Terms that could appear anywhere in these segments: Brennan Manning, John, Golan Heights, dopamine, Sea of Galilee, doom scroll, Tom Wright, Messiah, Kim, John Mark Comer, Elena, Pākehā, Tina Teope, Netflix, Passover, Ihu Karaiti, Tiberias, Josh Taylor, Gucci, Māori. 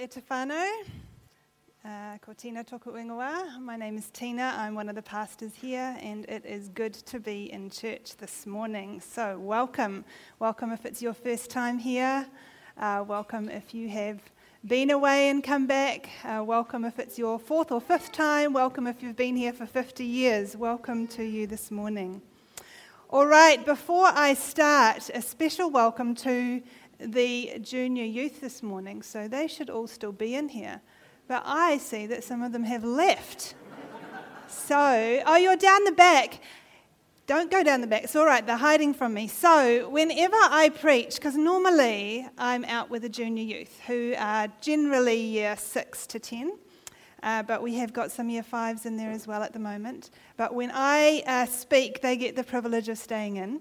E te whānau, ko Tina toku ingoa. My name is Tina, I'm one of the pastors here, and it is good to be in church this morning. So welcome if it's your first time here, welcome if you have been away and come back, welcome if it's your fourth or fifth time, welcome if you've been here for 50 years, welcome to you this morning. All right, before I start, a special welcome to the junior youth this morning, so they should all still be in here. But I see that some of them have left. So, you're down the back. Don't go down the back. It's all right, they're hiding from me. So, whenever I preach, because normally I'm out with the junior youth, who are generally year 6 to 10, but we have got some year 5s in there as well at the moment. But when I speak, they get the privilege of staying in.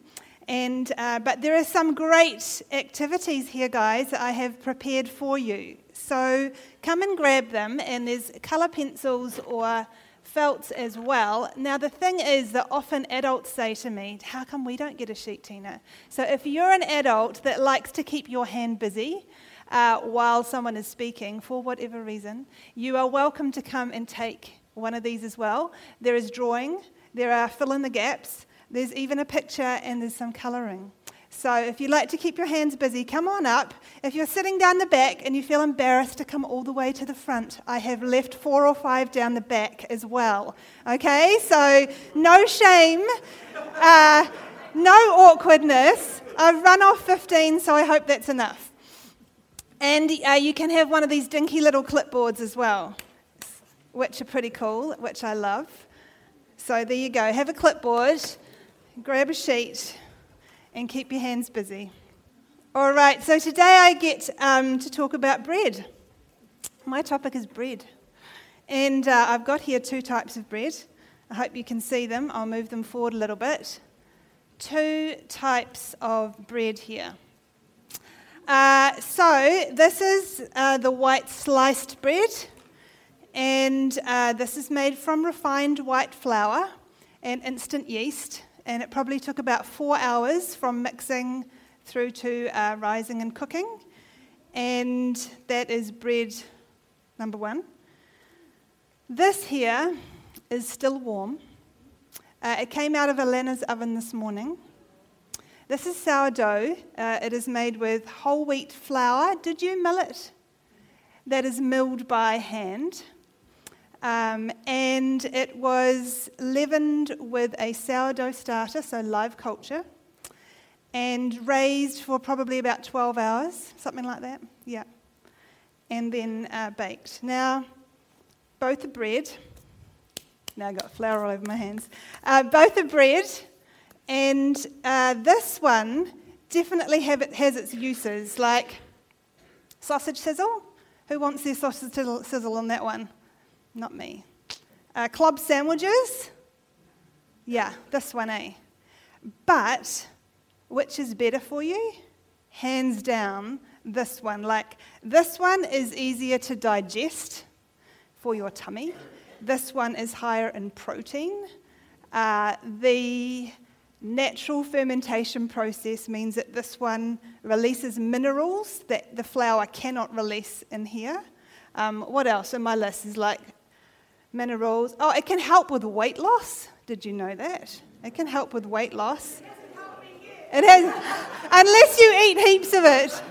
And but there are some great activities here, guys, that I have prepared for you. So come and grab them, and there's colour pencils or felts as well. Now, the thing is that often adults say to me, how come we don't get a sheet, Tina? So if you're an adult that likes to keep your hand busy while someone is speaking, for whatever reason, you are welcome to come and take one of these as well. There is drawing, there are fill-in-the-gaps, there's even a picture, and there's some colouring. So if you like to keep your hands busy, come on up. If you're sitting down the back and you feel embarrassed to come all the way to the front, I have left 4 or 5 down the back as well. Okay, so no shame, no awkwardness. I've run off 15, so I hope that's enough. And you can have one of these dinky little clipboards as well, which are pretty cool, which I love. So there you go. Have a clipboard. Grab a sheet and keep your hands busy. All right, so today I get to talk about bread. My topic is bread. And I've got here 2 types of bread. I hope you can see them. I'll move them forward a little bit. 2 types of bread here. So this is the white sliced bread. And this is made from refined white flour and instant yeast. And it probably took about 4 hours from mixing through to rising and cooking. And that is bread number 1. This here is still warm. It came out of Elena's oven this morning. This is sourdough. It is made with whole wheat flour. Did you mill it? That is milled by hand. And it was leavened with a sourdough starter, so live culture, and raised for probably about 12 hours, something like that, yeah, and then baked. Now, both the bread, now I've got flour all over my hands, both the bread and this one definitely has its uses, like sausage sizzle. Who wants their sausage sizzle on that one? Not me. Club sandwiches? Yeah, this one, eh? But which is better for you? Hands down, this one. Like, this one is easier to digest for your tummy. This one is higher in protein. The natural fermentation process means that this one releases minerals that the flour cannot release in here. What else on my list is like minerals. Oh, it can help with weight loss. Did you know that? It can help with weight loss. It has, unless you eat heaps of it.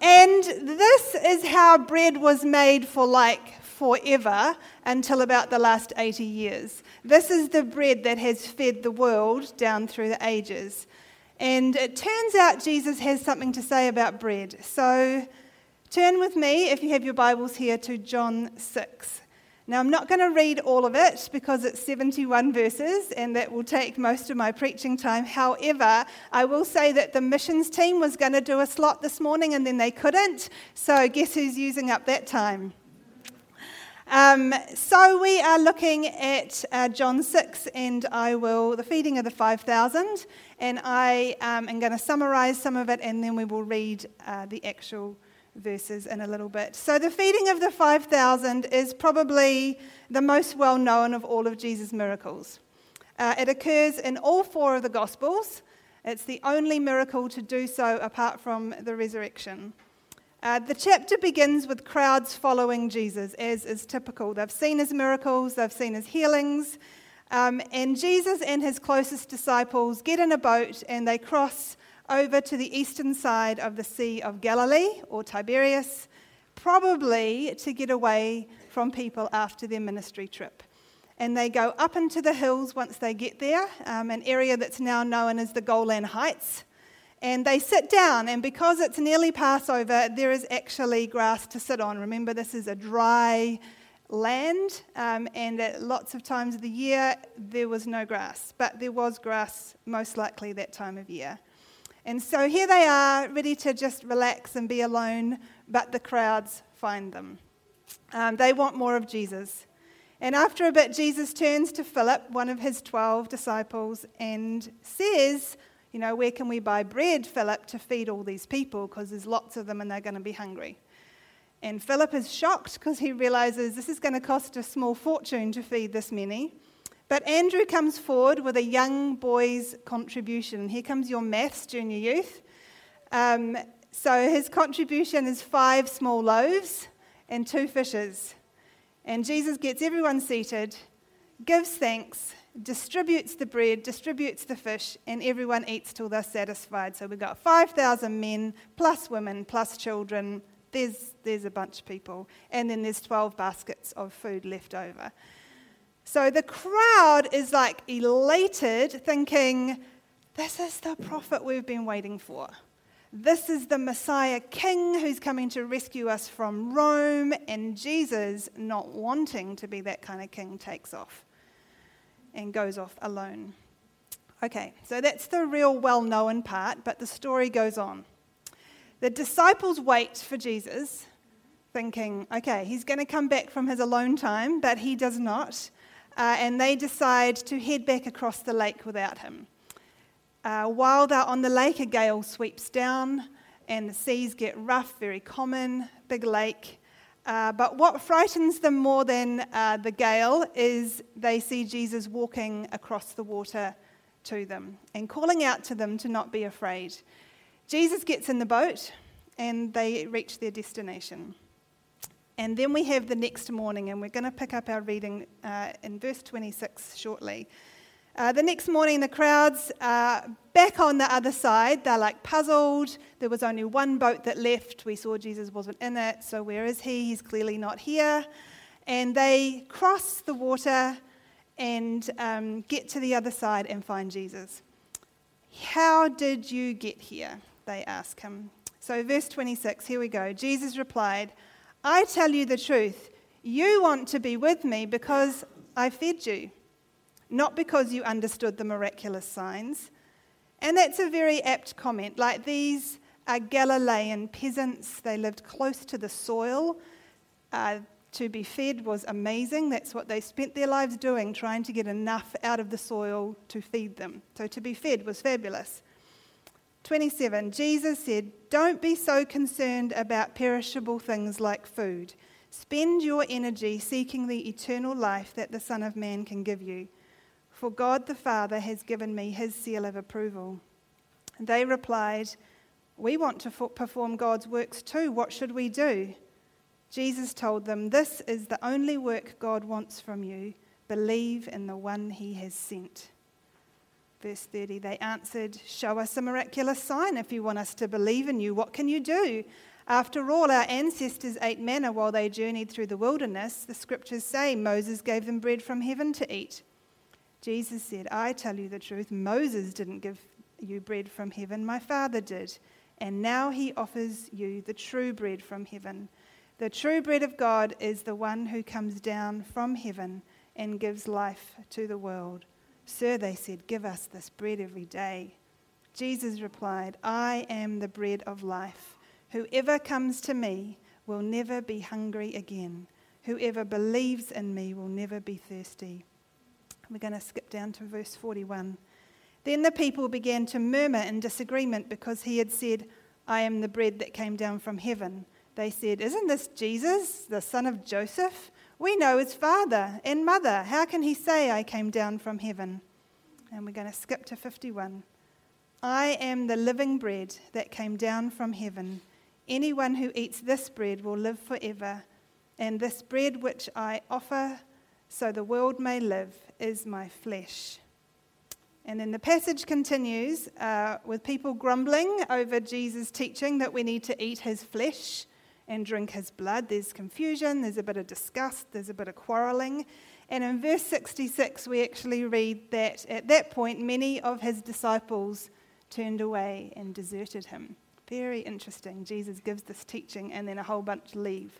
And this is how bread was made for like forever until about the last 80 years. This is the bread that has fed the world down through the ages. And it turns out Jesus has something to say about bread. So turn with me, if you have your Bibles here, to John 6. Now, I'm not going to read all of it because it's 71 verses and that will take most of my preaching time. However, I will say that the missions team was going to do a slot this morning and then they couldn't. So guess who's using up that time? So we are looking at John 6 and the feeding of the 5,000, and I am going to summarize some of it and then we will read the actual verses in a little bit. So the feeding of the 5,000 is probably the most well-known of all of Jesus' miracles. It occurs in all 4 of the Gospels, It's the only miracle to do so apart from the resurrection. The chapter begins with crowds following Jesus, as is typical. They've seen his miracles, they've seen his healings, and Jesus and his closest disciples get in a boat and they cross over to the eastern side of the Sea of Galilee, or Tiberias, probably to get away from people after their ministry trip. And they go up into the hills once they get there, an area that's now known as the Golan Heights. And they sit down, and because it's nearly Passover, there is actually grass to sit on. Remember, this is a dry land, and at lots of times of the year, there was no grass. But there was grass, most likely, that time of year. And so here they are, ready to just relax and be alone, but the crowds find them. They want more of Jesus. And after a bit, Jesus turns to Philip, one of his 12 disciples, and says, you know, where can we buy bread, Philip, to feed all these people? Because there's lots of them and they're going to be hungry. And Philip is shocked because he realizes this is going to cost a small fortune to feed this many. But Andrew comes forward with a young boy's contribution. Here comes your maths, junior youth. So his contribution is 5 small loaves and 2 fishes. And Jesus gets everyone seated, gives thanks, distributes the bread, distributes the fish, and everyone eats till they're satisfied. So we've got 5,000 men, plus women, plus children. There's a bunch of people. And then there's 12 baskets of food left over. So the crowd is like elated, thinking, this is the prophet we've been waiting for. This is the Messiah King who's coming to rescue us from Rome, and Jesus, not wanting to be that kind of king, takes off and goes off alone. Okay, so that's the real well-known part, but the story goes on. The disciples wait for Jesus, thinking, okay, he's going to come back from his alone time, but he does not. And they decide to head back across the lake without him. While they're on the lake, a gale sweeps down, and the seas get rough, very common, big lake. But what frightens them more than the gale is they see Jesus walking across the water to them and calling out to them to not be afraid. Jesus gets in the boat, and they reach their destination. And then we have the next morning, and we're going to pick up our reading in verse 26 shortly. The next morning, the crowds are back on the other side. They're like puzzled. There was only one boat that left. We saw Jesus wasn't in it, so where is he? He's clearly not here. And they cross the water and get to the other side and find Jesus. How did you get here? They ask him. So verse 26, here we go. Jesus replied, I tell you the truth, you want to be with me because I fed you, not because you understood the miraculous signs. And that's a very apt comment. Like, these are Galilean peasants. They lived close to the soil. To be fed was amazing. That's what they spent their lives doing, trying to get enough out of the soil to feed them. So to be fed was fabulous. 27, Jesus said, don't be so concerned about perishable things like food. Spend your energy seeking the eternal life that the Son of Man can give you. For God the Father has given me his seal of approval. And they replied, we want to perform God's works too. What should we do? Jesus told them, this is the only work God wants from you. Believe in the one he has sent. Verse 30, they answered, show us a miraculous sign if you want us to believe in you. What can you do? After all, our ancestors ate manna while they journeyed through the wilderness. The scriptures say Moses gave them bread from heaven to eat. Jesus said, I tell you the truth, Moses didn't give you bread from heaven, my Father did. And now he offers you the true bread from heaven. The true bread of God is the one who comes down from heaven and gives life to the world. Sir, they said, give us this bread every day. Jesus replied, I am the bread of life. Whoever comes to me will never be hungry again. Whoever believes in me will never be thirsty. We're going to skip down to verse 41. Then the people began to murmur in disagreement because he had said, I am the bread that came down from heaven. They said, isn't this Jesus, the son of Joseph? We know his father and mother. How can he say I came down from heaven? And we're going to skip to 51. I am the living bread that came down from heaven. Anyone who eats this bread will live forever, and this bread which I offer so the world may live is my flesh." And then the passage continues with people grumbling over Jesus' teaching that we need to eat his flesh and drink his blood. There's confusion, there's a bit of disgust, there's a bit of quarrelling. And in verse 66, we actually read that at that point, many of his disciples turned away and deserted him. Very interesting. Jesus gives this teaching and then a whole bunch leave.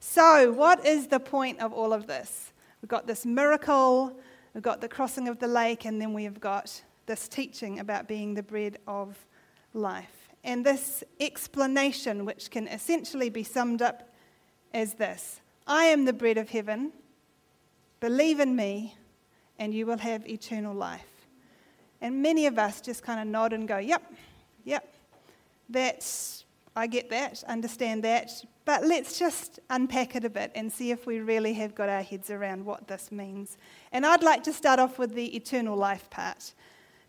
So what is the point of all of this? We've got this miracle, we've got the crossing of the lake, and then we have got this teaching about being the bread of life. And this explanation, which can essentially be summed up as this: I am the bread of heaven, believe in me, and you will have eternal life. And many of us just kind of nod and go, yep, I get that, understand that, but let's just unpack it a bit and see if we really have got our heads around what this means. And I'd like to start off with the eternal life part.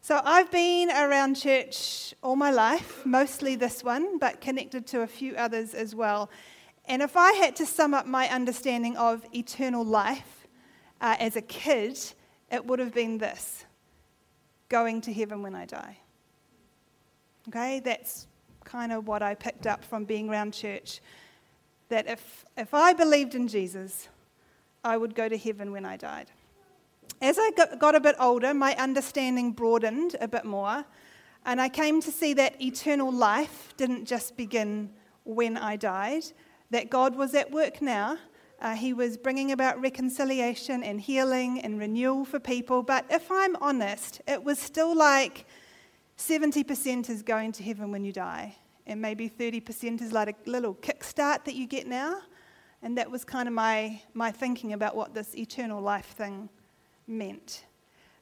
So I've been around church all my life, mostly this one, but connected to a few others as well. And if I had to sum up my understanding of eternal life as a kid, it would have been this: going to heaven when I die. Okay, that's kind of what I picked up from being around church, that if I believed in Jesus, I would go to heaven when I died. As I got a bit older, my understanding broadened a bit more, and I came to see that eternal life didn't just begin when I died, that God was at work now. He was bringing about reconciliation and healing and renewal for people. But if I'm honest, it was still like 70% is going to heaven when you die, and maybe 30% is like a little kickstart that you get now. And that was kind of my thinking about what this eternal life thing meant.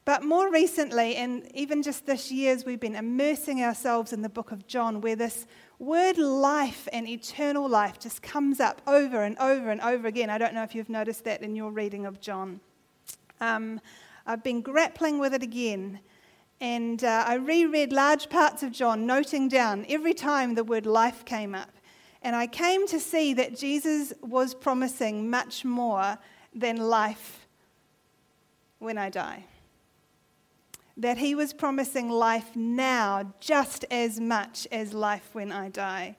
But more recently, and even just this year, as we've been immersing ourselves in the book of John, where this word life and eternal life just comes up over and over and over again. I don't know if you've noticed that in your reading of John. I've been grappling with it again, and I reread large parts of John, noting down every time the word life came up. And I came to see that Jesus was promising much more than life when I die. That he was promising life now just as much as life when I die.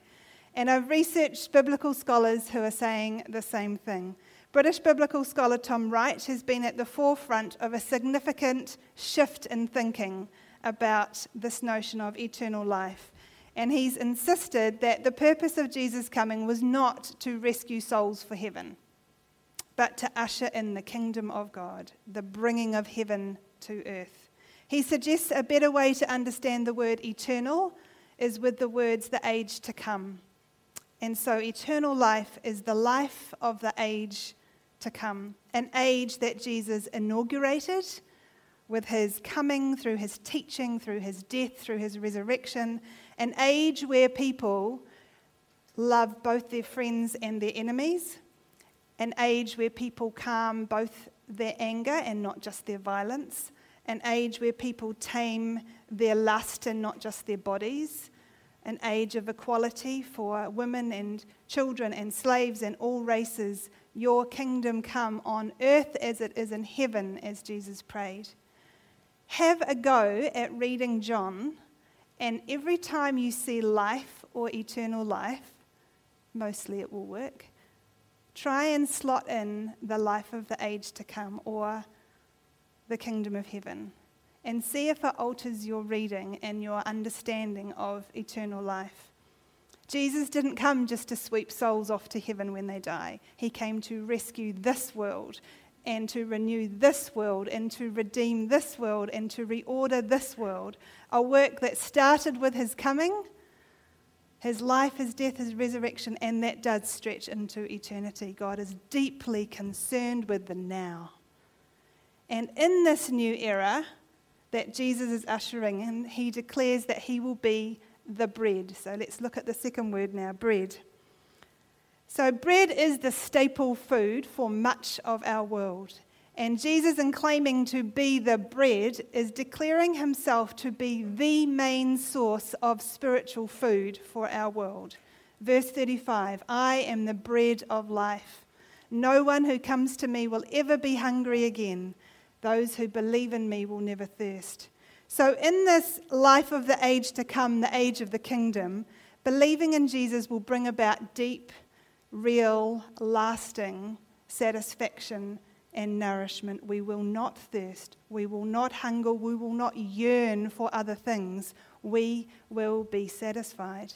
And I've researched biblical scholars who are saying the same thing. British biblical scholar Tom Wright has been at the forefront of a significant shift in thinking about this notion of eternal life. And he's insisted that the purpose of Jesus' coming was not to rescue souls for heaven, but to usher in the kingdom of God, the bringing of heaven to earth. He suggests a better way to understand the word eternal is with the words the age to come. And so eternal life is the life of the age to come, an age that Jesus inaugurated with his coming, through his teaching, through his death, through his resurrection, an age where people love both their friends and their enemies, an age where people calm both their anger and not just their violence, an age where people tame their lust and not just their bodies, an age of equality for women and children and slaves and all races. Your kingdom come on earth as it is in heaven, as Jesus prayed. Have a go at reading John, and every time you see life or eternal life, mostly it will work, try and slot in the life of the age to come or the kingdom of heaven, and see if it alters your reading and your understanding of eternal life. Jesus didn't come just to sweep souls off to heaven when they die. He came to rescue this world and to renew this world and to redeem this world and to reorder this world, a work that started with his coming, his life, his death, his resurrection, and that does stretch into eternity. God is deeply concerned with the now. And in this new era that Jesus is ushering in, he declares that he will be the bread. So let's look at the second word now, bread. So bread is the staple food for much of our world. And Jesus, in claiming to be the bread, is declaring himself to be the main source of spiritual food for our world. Verse 35, I am the bread of life. No one who comes to me will ever be hungry again. Those who believe in me will never thirst. So in this life of the age to come, the age of the kingdom, believing in Jesus will bring about deep, real, lasting satisfaction and nourishment. We will not thirst, we will not hunger, we will not yearn for other things. We will be satisfied.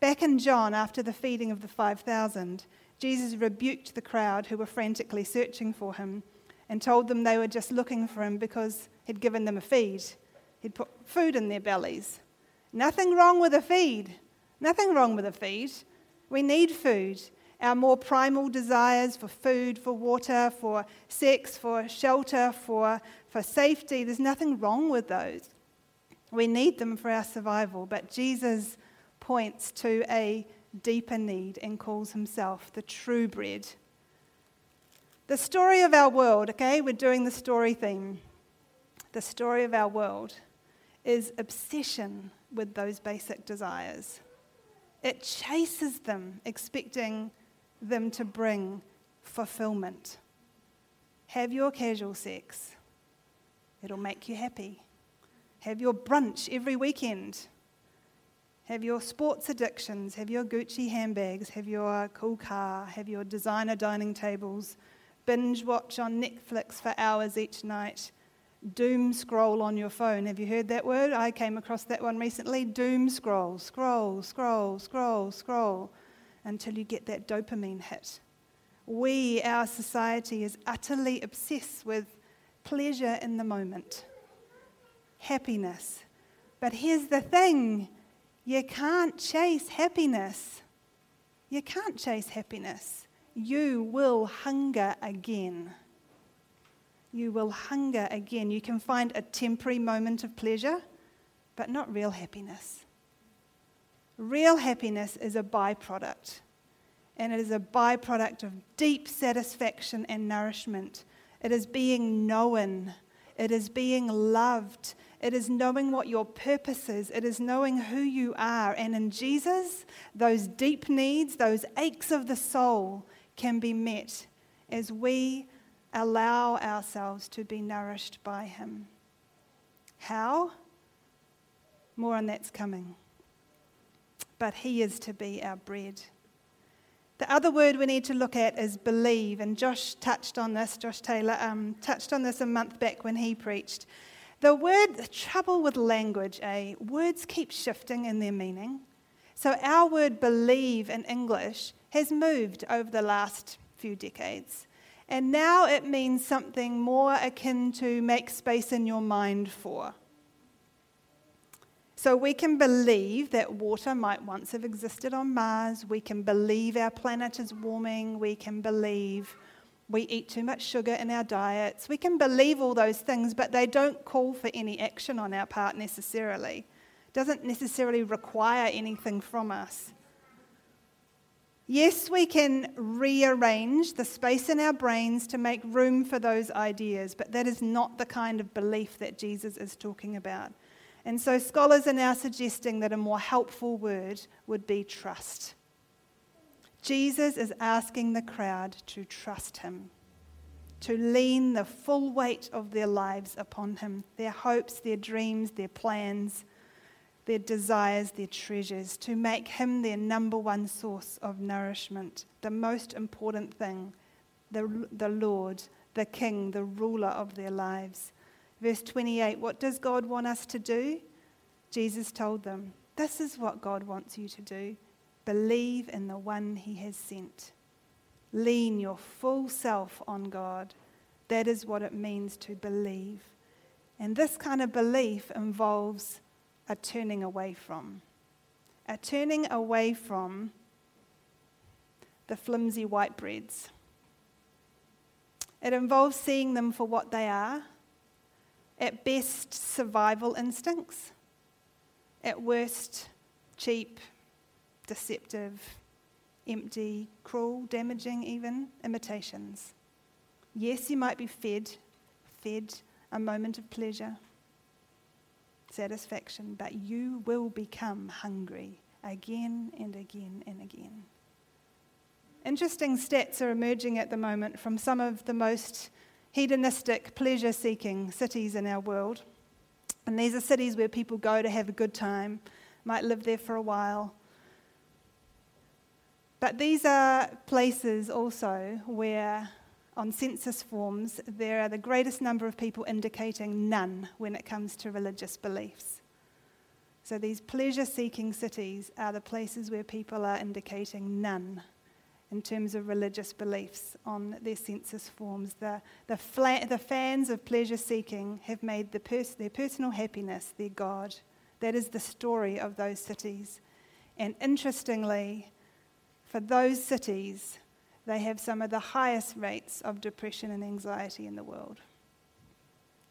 Back in John, after the feeding of the 5,000, Jesus rebuked the crowd who were frantically searching for him and told them they were just looking for him because he'd given them a feed. He'd put food in their bellies. Nothing wrong with a feed. Nothing wrong with a feed. We need food. Our more primal desires for food, for water, for sex, for shelter, for safety. There's nothing wrong with those. We need them for our survival. But Jesus points to a deeper need and calls himself the true bread. The story of our world, okay, we're doing the story theme. The story of our world is obsession with those basic desires. It chases them, expecting them to bring fulfillment. Have your casual sex. It'll make you happy. Have your brunch every weekend. Have your sports addictions. Have your Gucci handbags. Have your cool car. Have your designer dining tables. Binge watch on Netflix for hours each night. Doom scroll on your phone. Have you heard that word? I came across that one recently. Doom scroll, scroll, scroll, scroll, scroll, until you get that dopamine hit. We, our society, is utterly obsessed with pleasure in the moment, happiness. But here's the thing, you can't chase happiness. You can't chase happiness. You will hunger again. You will hunger again. You can find a temporary moment of pleasure, but not real happiness. Real happiness is a byproduct, and it is a byproduct of deep satisfaction and nourishment. It is being known. It is being loved. It is knowing what your purpose is. It is knowing who you are. And in Jesus, those deep needs, those aches of the soul can be met as we allow ourselves to be nourished by him. How? More on that's coming. But he is to be our bread. The other word we need to look at is believe, and Josh touched on this, Josh Taylor touched on this a month back when he preached. The trouble with language, words keep shifting in their meaning. So our word believe in English has moved over the last few decades. And now it means something more akin to make space in your mind for. So we can believe that water might once have existed on Mars. We can believe our planet is warming. We can believe we eat too much sugar in our diets. We can believe all those things, but they don't call for any action on our part necessarily. It doesn't necessarily require anything from us. Yes, we can rearrange the space in our brains to make room for those ideas, but that is not the kind of belief that Jesus is talking about. And so scholars are now suggesting that a more helpful word would be trust. Jesus is asking the crowd to trust him, to lean the full weight of their lives upon him, their hopes, their dreams, their plans, their desires, their treasures, to make him their number one source of nourishment, the most important thing, the Lord, the King, the ruler of their lives. Verse 28, what does God want us to do? Jesus told them, this is what God wants you to do. Believe in the one he has sent. Lean your full self on God. That is what it means to believe. And this kind of belief involves a turning away from the flimsy white breads. It involves seeing them for what they are, at best survival instincts, at worst cheap, deceptive, empty, cruel, damaging even, imitations. Yes, you might be fed a moment of pleasure, satisfaction, but you will become hungry again and again and again. Interesting stats are emerging at the moment from some of the most hedonistic, pleasure-seeking cities in our world. And these are cities where people go to have a good time, might live there for a while. But these are places also where, on census forms, there are the greatest number of people indicating none when it comes to religious beliefs. So these pleasure-seeking cities are the places where people are indicating none in terms of religious beliefs on their census forms. The fans of pleasure-seeking have made their personal happiness their God. That is the story of those cities. And interestingly, for those cities, they have some of the highest rates of depression and anxiety in the world.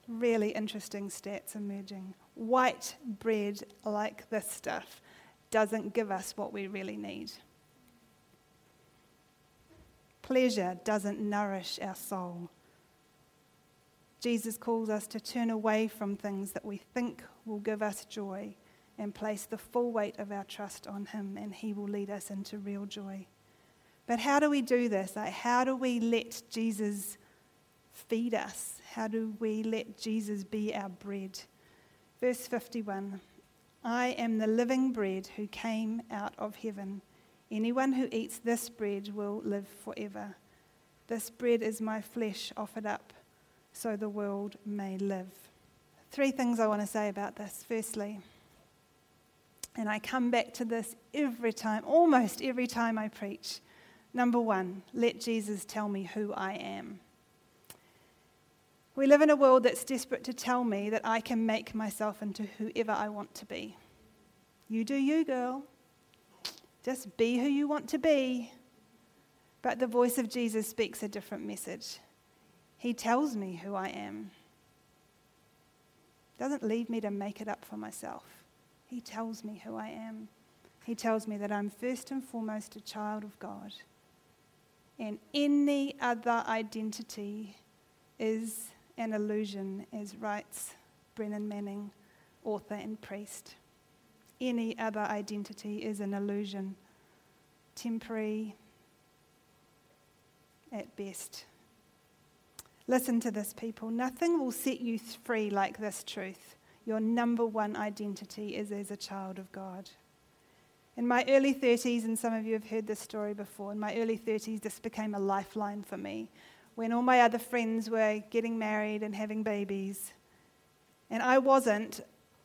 Really interesting stats emerging. White bread like this stuff doesn't give us what we really need. Pleasure doesn't nourish our soul. Jesus calls us to turn away from things that we think will give us joy and place the full weight of our trust on him, and he will lead us into real joy. But how do we do this? How do we let Jesus feed us? How do we let Jesus be our bread? Verse 51, I am the living bread who came out of heaven. Anyone who eats this bread will live forever. This bread is my flesh offered up, so the world may live. Three things I want to say about this. Firstly, and I come back to this every time, almost every time I preach. Number one, let Jesus tell me who I am. We live in a world that's desperate to tell me that I can make myself into whoever I want to be. You do you, girl. Just be who you want to be. But the voice of Jesus speaks a different message. He tells me who I am. Doesn't leave me to make it up for myself. He tells me who I am. He tells me that I'm first and foremost a child of God. And any other identity is an illusion, as writes Brennan Manning, author and priest. Any other identity is an illusion, temporary at best. Listen to this, people. Nothing will set you free like this truth. Your number one identity is as a child of God. In my early 30s, and some of you have heard this story before, in my early 30s, this became a lifeline for me. When all my other friends were getting married and having babies, and I wasn't,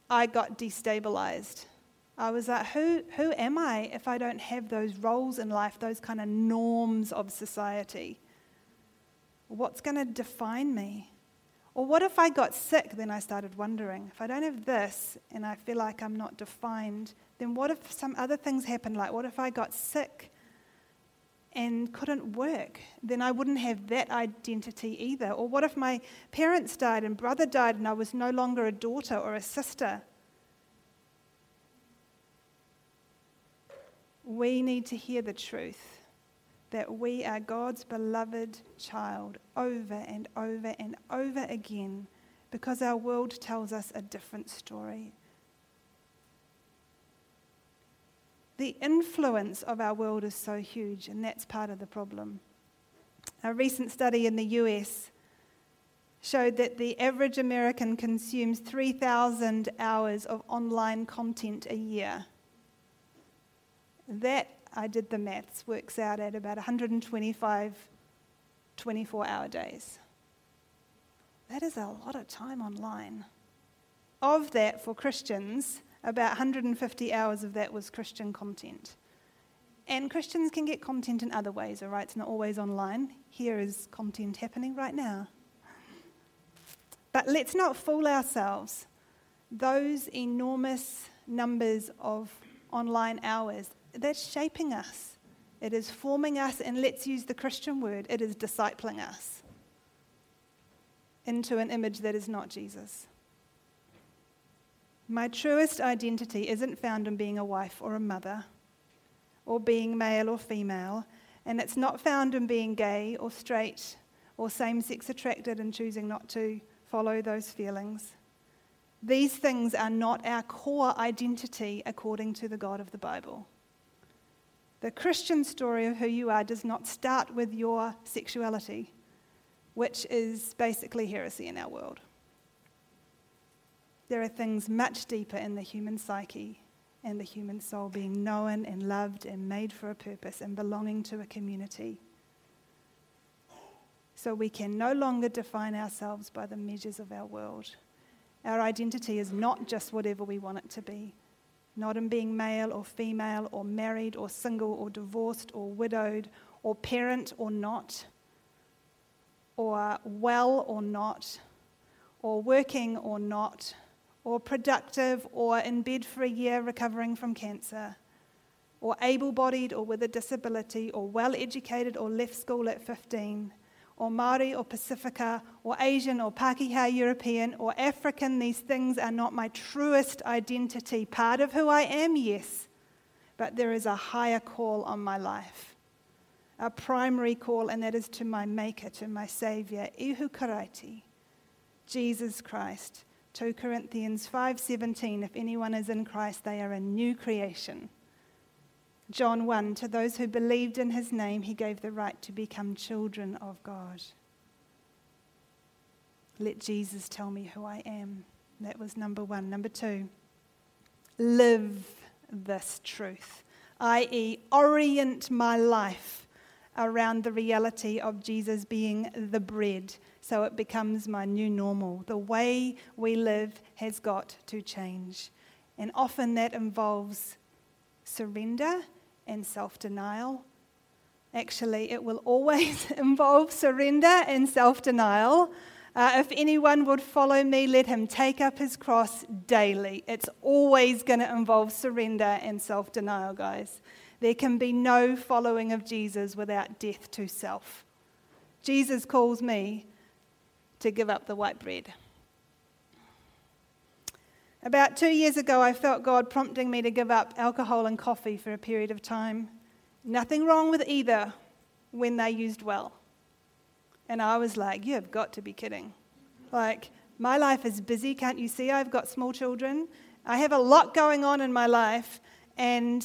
I got destabilized. I was like, who am I if I don't have those roles in life, those kind of norms of society? What's going to define me? Or what if I got sick? Then I started wondering. If I don't have this and I feel like I'm not defined, then what if some other things happened? Like, what if I got sick and couldn't work? Then I wouldn't have that identity either. Or what if my parents died and brother died and I was no longer a daughter or a sister? We need to hear the truth that we are God's beloved child over and over and over again, because our world tells us a different story. The influence of our world is so huge, and that's part of the problem. A recent study in the US showed that the average American consumes 3,000 hours of online content a year. That, I did the maths, works out at about 125 24-hour days. That is a lot of time online. Of that, for Christians, about 150 hours of that was Christian content. And Christians can get content in other ways, all right? It's not always online. Here is content happening right now. But let's not fool ourselves. Those enormous numbers of online hours, that's shaping us. It is forming us, and let's use the Christian word, it is discipling us into an image that is not Jesus. My truest identity isn't found in being a wife or a mother, or being male or female, and it's not found in being gay or straight or same-sex attracted and choosing not to follow those feelings. These things are not our core identity according to the God of the Bible. The Christian story of who you are does not start with your sexuality, which is basically heresy in our world. There are things much deeper in the human psyche and the human soul, being known and loved and made for a purpose and belonging to a community. So we can no longer define ourselves by the measures of our world. Our identity is not just whatever we want it to be, not in being male or female or married or single or divorced or widowed or parent or not, or well or not, or working or not, or productive or in bed for a year recovering from cancer, or able-bodied or with a disability, or well-educated or left school at 15, or Māori or Pacifica or Asian or Pākehā European or African. These things are not my truest identity. Part of who I am, yes, but there is a higher call on my life, a primary call, and that is to my Maker, to my Saviour, Ihu Karaiti, Jesus Christ. 2 Corinthians 5:17, if anyone is in Christ, they are a new creation. John 1, to those who believed in his name, he gave the right to become children of God. Let Jesus tell me who I am. That was number one. Number two, live this truth, i.e., orient my life around the reality of Jesus being the bread, so it becomes my new normal. The way we live has got to change, and often that involves surrender and self-denial. Actually, it will always involve surrender and self-denial. If anyone would follow me, let him take up his cross daily. It's always going to involve surrender and self-denial, guys. There can be no following of Jesus without death to self. Jesus calls me to give up the white bread. About 2 years ago, I felt God prompting me to give up alcohol and coffee for a period of time. Nothing wrong with either when they used well. And I was like, you have got to be kidding. Like, my life is busy, can't you see? I've got small children. I have a lot going on in my life, and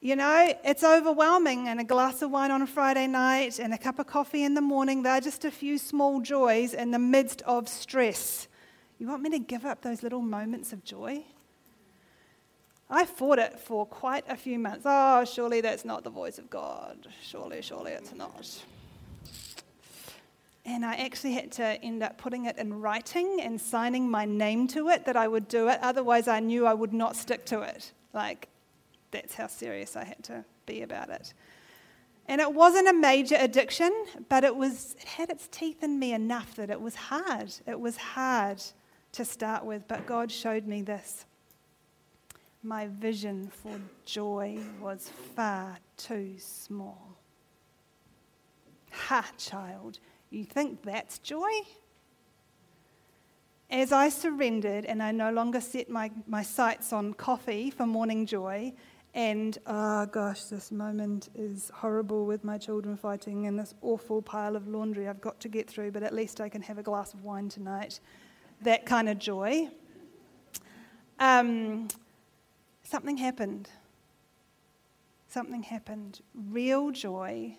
you know, it's overwhelming, and a glass of wine on a Friday night and a cup of coffee in the morning, they're just a few small joys in the midst of stress. You want me to give up those little moments of joy? I fought it for quite a few months. Oh, surely that's not the voice of God. Surely it's not. And I actually had to end up putting it in writing and signing my name to it that I would do it. Otherwise, I knew I would not stick to it. Like, that's how serious I had to be about it. And it wasn't a major addiction, but it had its teeth in me enough that it was hard. It was hard to start with, but God showed me this. My vision for joy was far too small. Ha, child, you think that's joy? As I surrendered and I no longer set my sights on coffee for morning joy, and, oh gosh, this moment is horrible with my children fighting and this awful pile of laundry I've got to get through, but at least I can have a glass of wine tonight. That kind of joy. Something happened. Something happened. Real joy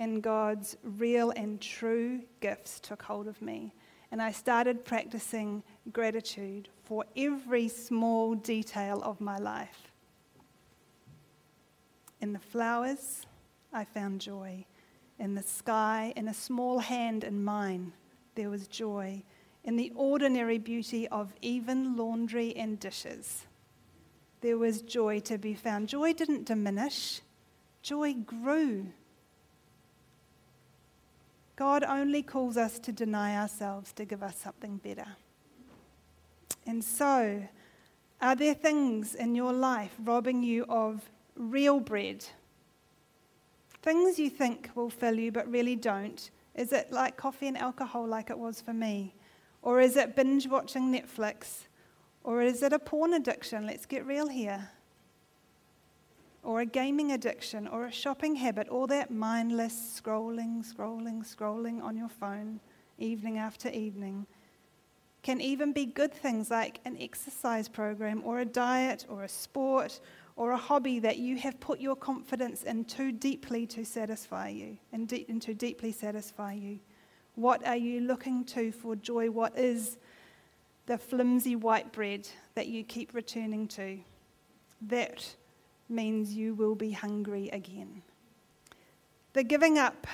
and God's real and true gifts took hold of me. And I started practicing gratitude for every small detail of my life. In the flowers, I found joy. In the sky, in a small hand in mine, there was joy. In the ordinary beauty of even laundry and dishes, there was joy to be found. Joy didn't diminish. Joy grew. God only calls us to deny ourselves, to give us something better. And so, are there things in your life robbing you of real bread? Things you think will fill you but really don't. Is it like coffee and alcohol like it was for me? Or is it binge watching Netflix? Or is it a porn addiction? Let's get real here. or a gaming addiction or a shopping habit, all that mindless scrolling on your phone evening after evening. Can even be good things like an exercise program or a diet or a sport or a hobby that you have put your confidence in too deeply to satisfy you, and to deeply satisfy you. What are you looking to for joy? What is the flimsy white bread that you keep returning to? That means you will be hungry again. The giving up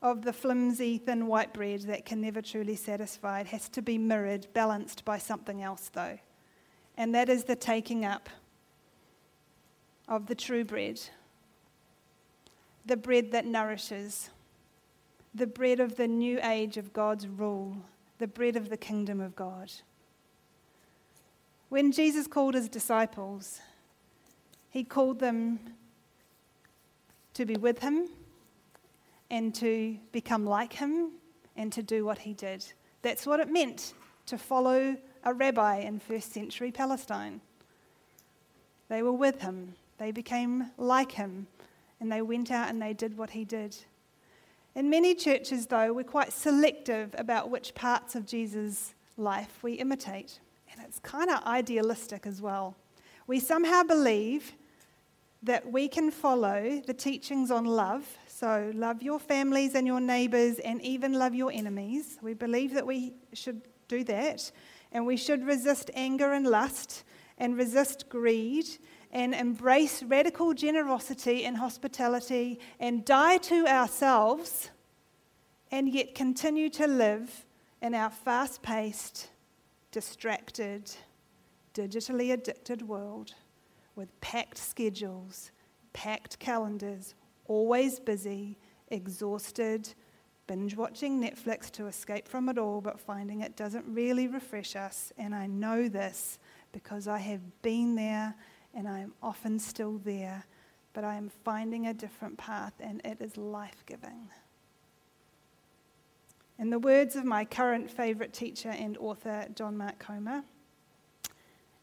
of the flimsy, thin white bread that can never truly satisfy, it has to be mirrored, balanced by something else though. And that is the taking up of the true bread, the bread that nourishes, the bread of the new age of God's rule, the bread of the kingdom of God. When Jesus called his disciples, he called them to be with him and to become like him and to do what he did. That's what it meant to follow a rabbi in first century Palestine. They were with him, they became like him, and they went out and they did what he did. In many churches, though, we're quite selective about which parts of Jesus' life we imitate, and it's kind of idealistic as well. We somehow believe that we can follow the teachings on love, so love your families and your neighbours and even love your enemies. We believe that we should do that, and we should resist anger and lust, and resist greed, and embrace radical generosity and hospitality, and die to ourselves, and yet continue to live in our fast-paced, distracted, digitally addicted world with packed schedules, packed calendars, always busy, exhausted, binge-watching Netflix to escape from it all, but finding it doesn't really refresh us, and I know this, because I have been there and I am often still there, but I am finding a different path and it is life-giving. In the words of my current favourite teacher and author, John Mark Comer,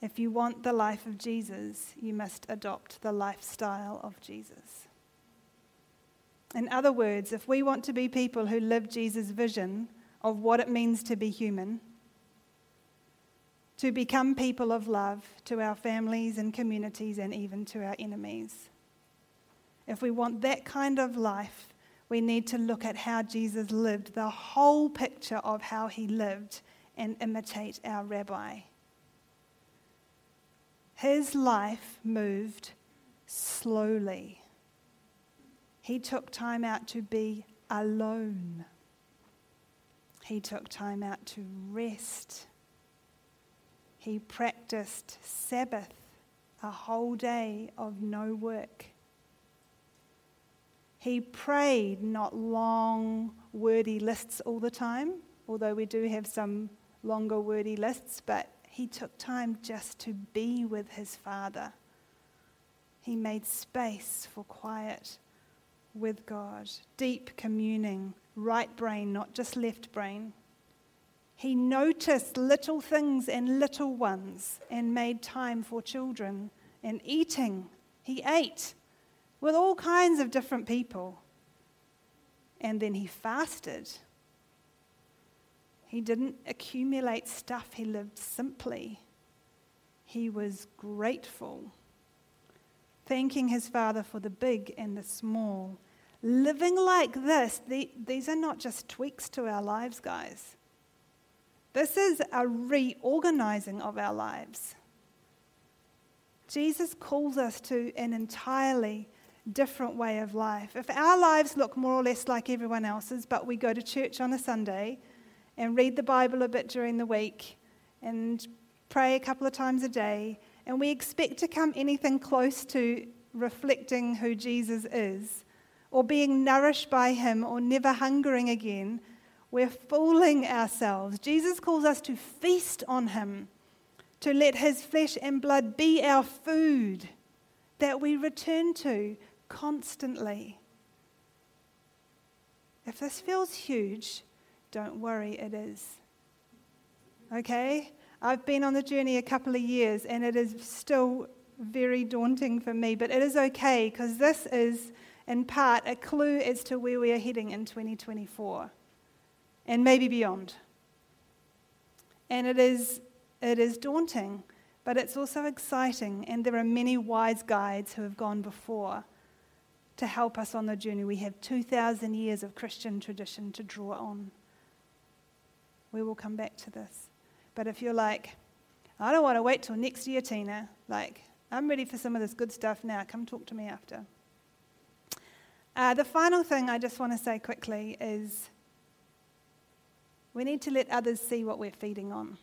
if you want the life of Jesus, you must adopt the lifestyle of Jesus. In other words, if we want to be people who live Jesus' vision of what it means to be human, to become people of love to our families and communities and even to our enemies. If we want that kind of life, we need to look at how Jesus lived, the whole picture of how he lived, and imitate our rabbi. His life moved slowly. He took time out to be alone. He took time out to rest. He practiced Sabbath, a whole day of no work. He prayed not long, wordy lists all the time, although we do have some longer wordy lists, but he took time just to be with his Father. He made space for quiet with God, deep communing, right brain, not just left brain. He noticed little things and little ones and made time for children and eating. He ate with all kinds of different people. And then he fasted. He didn't accumulate stuff. He lived simply. He was grateful, thanking his Father for the big and the small. Living like this, these are not just tweaks to our lives, guys. This is a reorganizing of our lives. Jesus calls us to an entirely different way of life. If our lives look more or less like everyone else's, but we go to church on a Sunday and read the Bible a bit during the week and pray a couple of times a day, and we expect to come anything close to reflecting who Jesus is or being nourished by him or never hungering again, we're fooling ourselves. Jesus calls us to feast on him, to let his flesh and blood be our food that we return to constantly. If this feels huge, don't worry, it is. Okay? I've been on the journey a couple of years and it is still very daunting for me, but it is okay, because this is in part a clue as to where we are heading in 2024 and maybe beyond. And it is daunting, but it's also exciting, and there are many wise guides who have gone before to help us on the journey. We have 2,000 years of Christian tradition to draw on. We will come back to this. But if you're like, I don't want to wait till next year, Tina, like, I'm ready for some of this good stuff now. Come talk to me after. The final thing I just want to say quickly is we need to let others see what we're feeding on.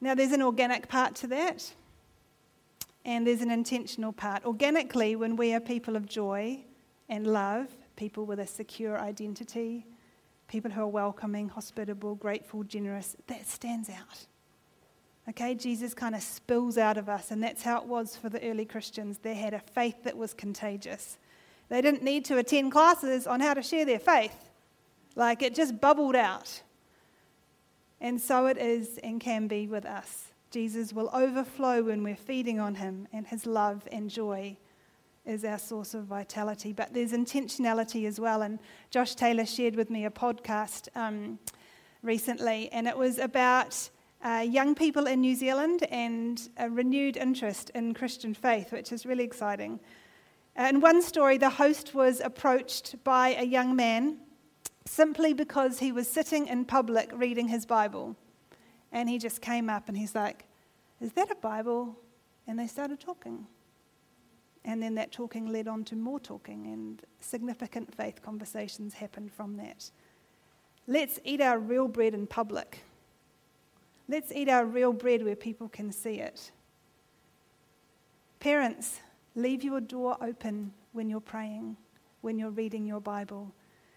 Now, there's an organic part to that, and there's an intentional part. Organically, when we are people of joy and love, people with a secure identity, people who are welcoming, hospitable, grateful, generous, that stands out. Okay, Jesus kind of spills out of us, and that's how it was for the early Christians. They had a faith that was contagious. They didn't need to attend classes on how to share their faith. Like, it just bubbled out. And so it is and can be with us. Jesus will overflow when we're feeding on him, and his love and joy is our source of vitality. But there's intentionality as well, and Josh Taylor shared with me a podcast recently, and it was about young people in New Zealand and a renewed interest in Christian faith, which is really exciting. In one story, the host was approached by a young man simply because he was sitting in public reading his Bible, and he just came up and he's like, "Is that a Bible?" And they started talking. And then that talking led on to more talking, and significant faith conversations happened from that. Let's eat our real bread in public. Let's eat our real bread where people can see it. Parents, leave your door open when you're praying, when you're reading your Bible,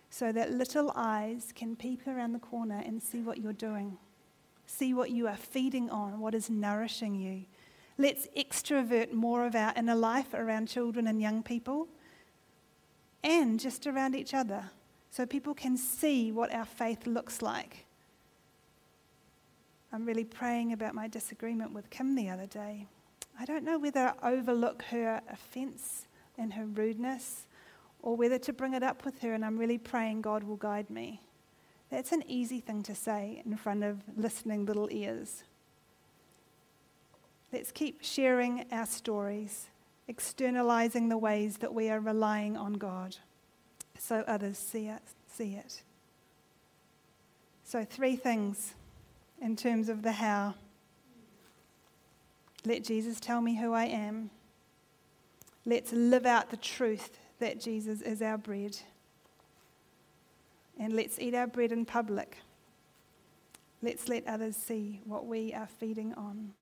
so that little eyes can peek around the corner and see what you're doing, see what you are feeding on, what is nourishing you. Let's extrovert more of our inner life around children and young people, and just around each other, so people can see what our faith looks like. I'm really praying about my disagreement with Kim the other day. I don't know whether I overlook her offense and her rudeness, or whether to bring it up with her, and I'm really praying God will guide me. That's an easy thing to say in front of listening little ears. Let's keep sharing our stories, externalizing the ways that we are relying on God so others see it. So 3 things in terms of the how. Let Jesus tell me who I am. Let's live out the truth that Jesus is our bread. And let's eat our bread in public. Let's let others see what we are feeding on.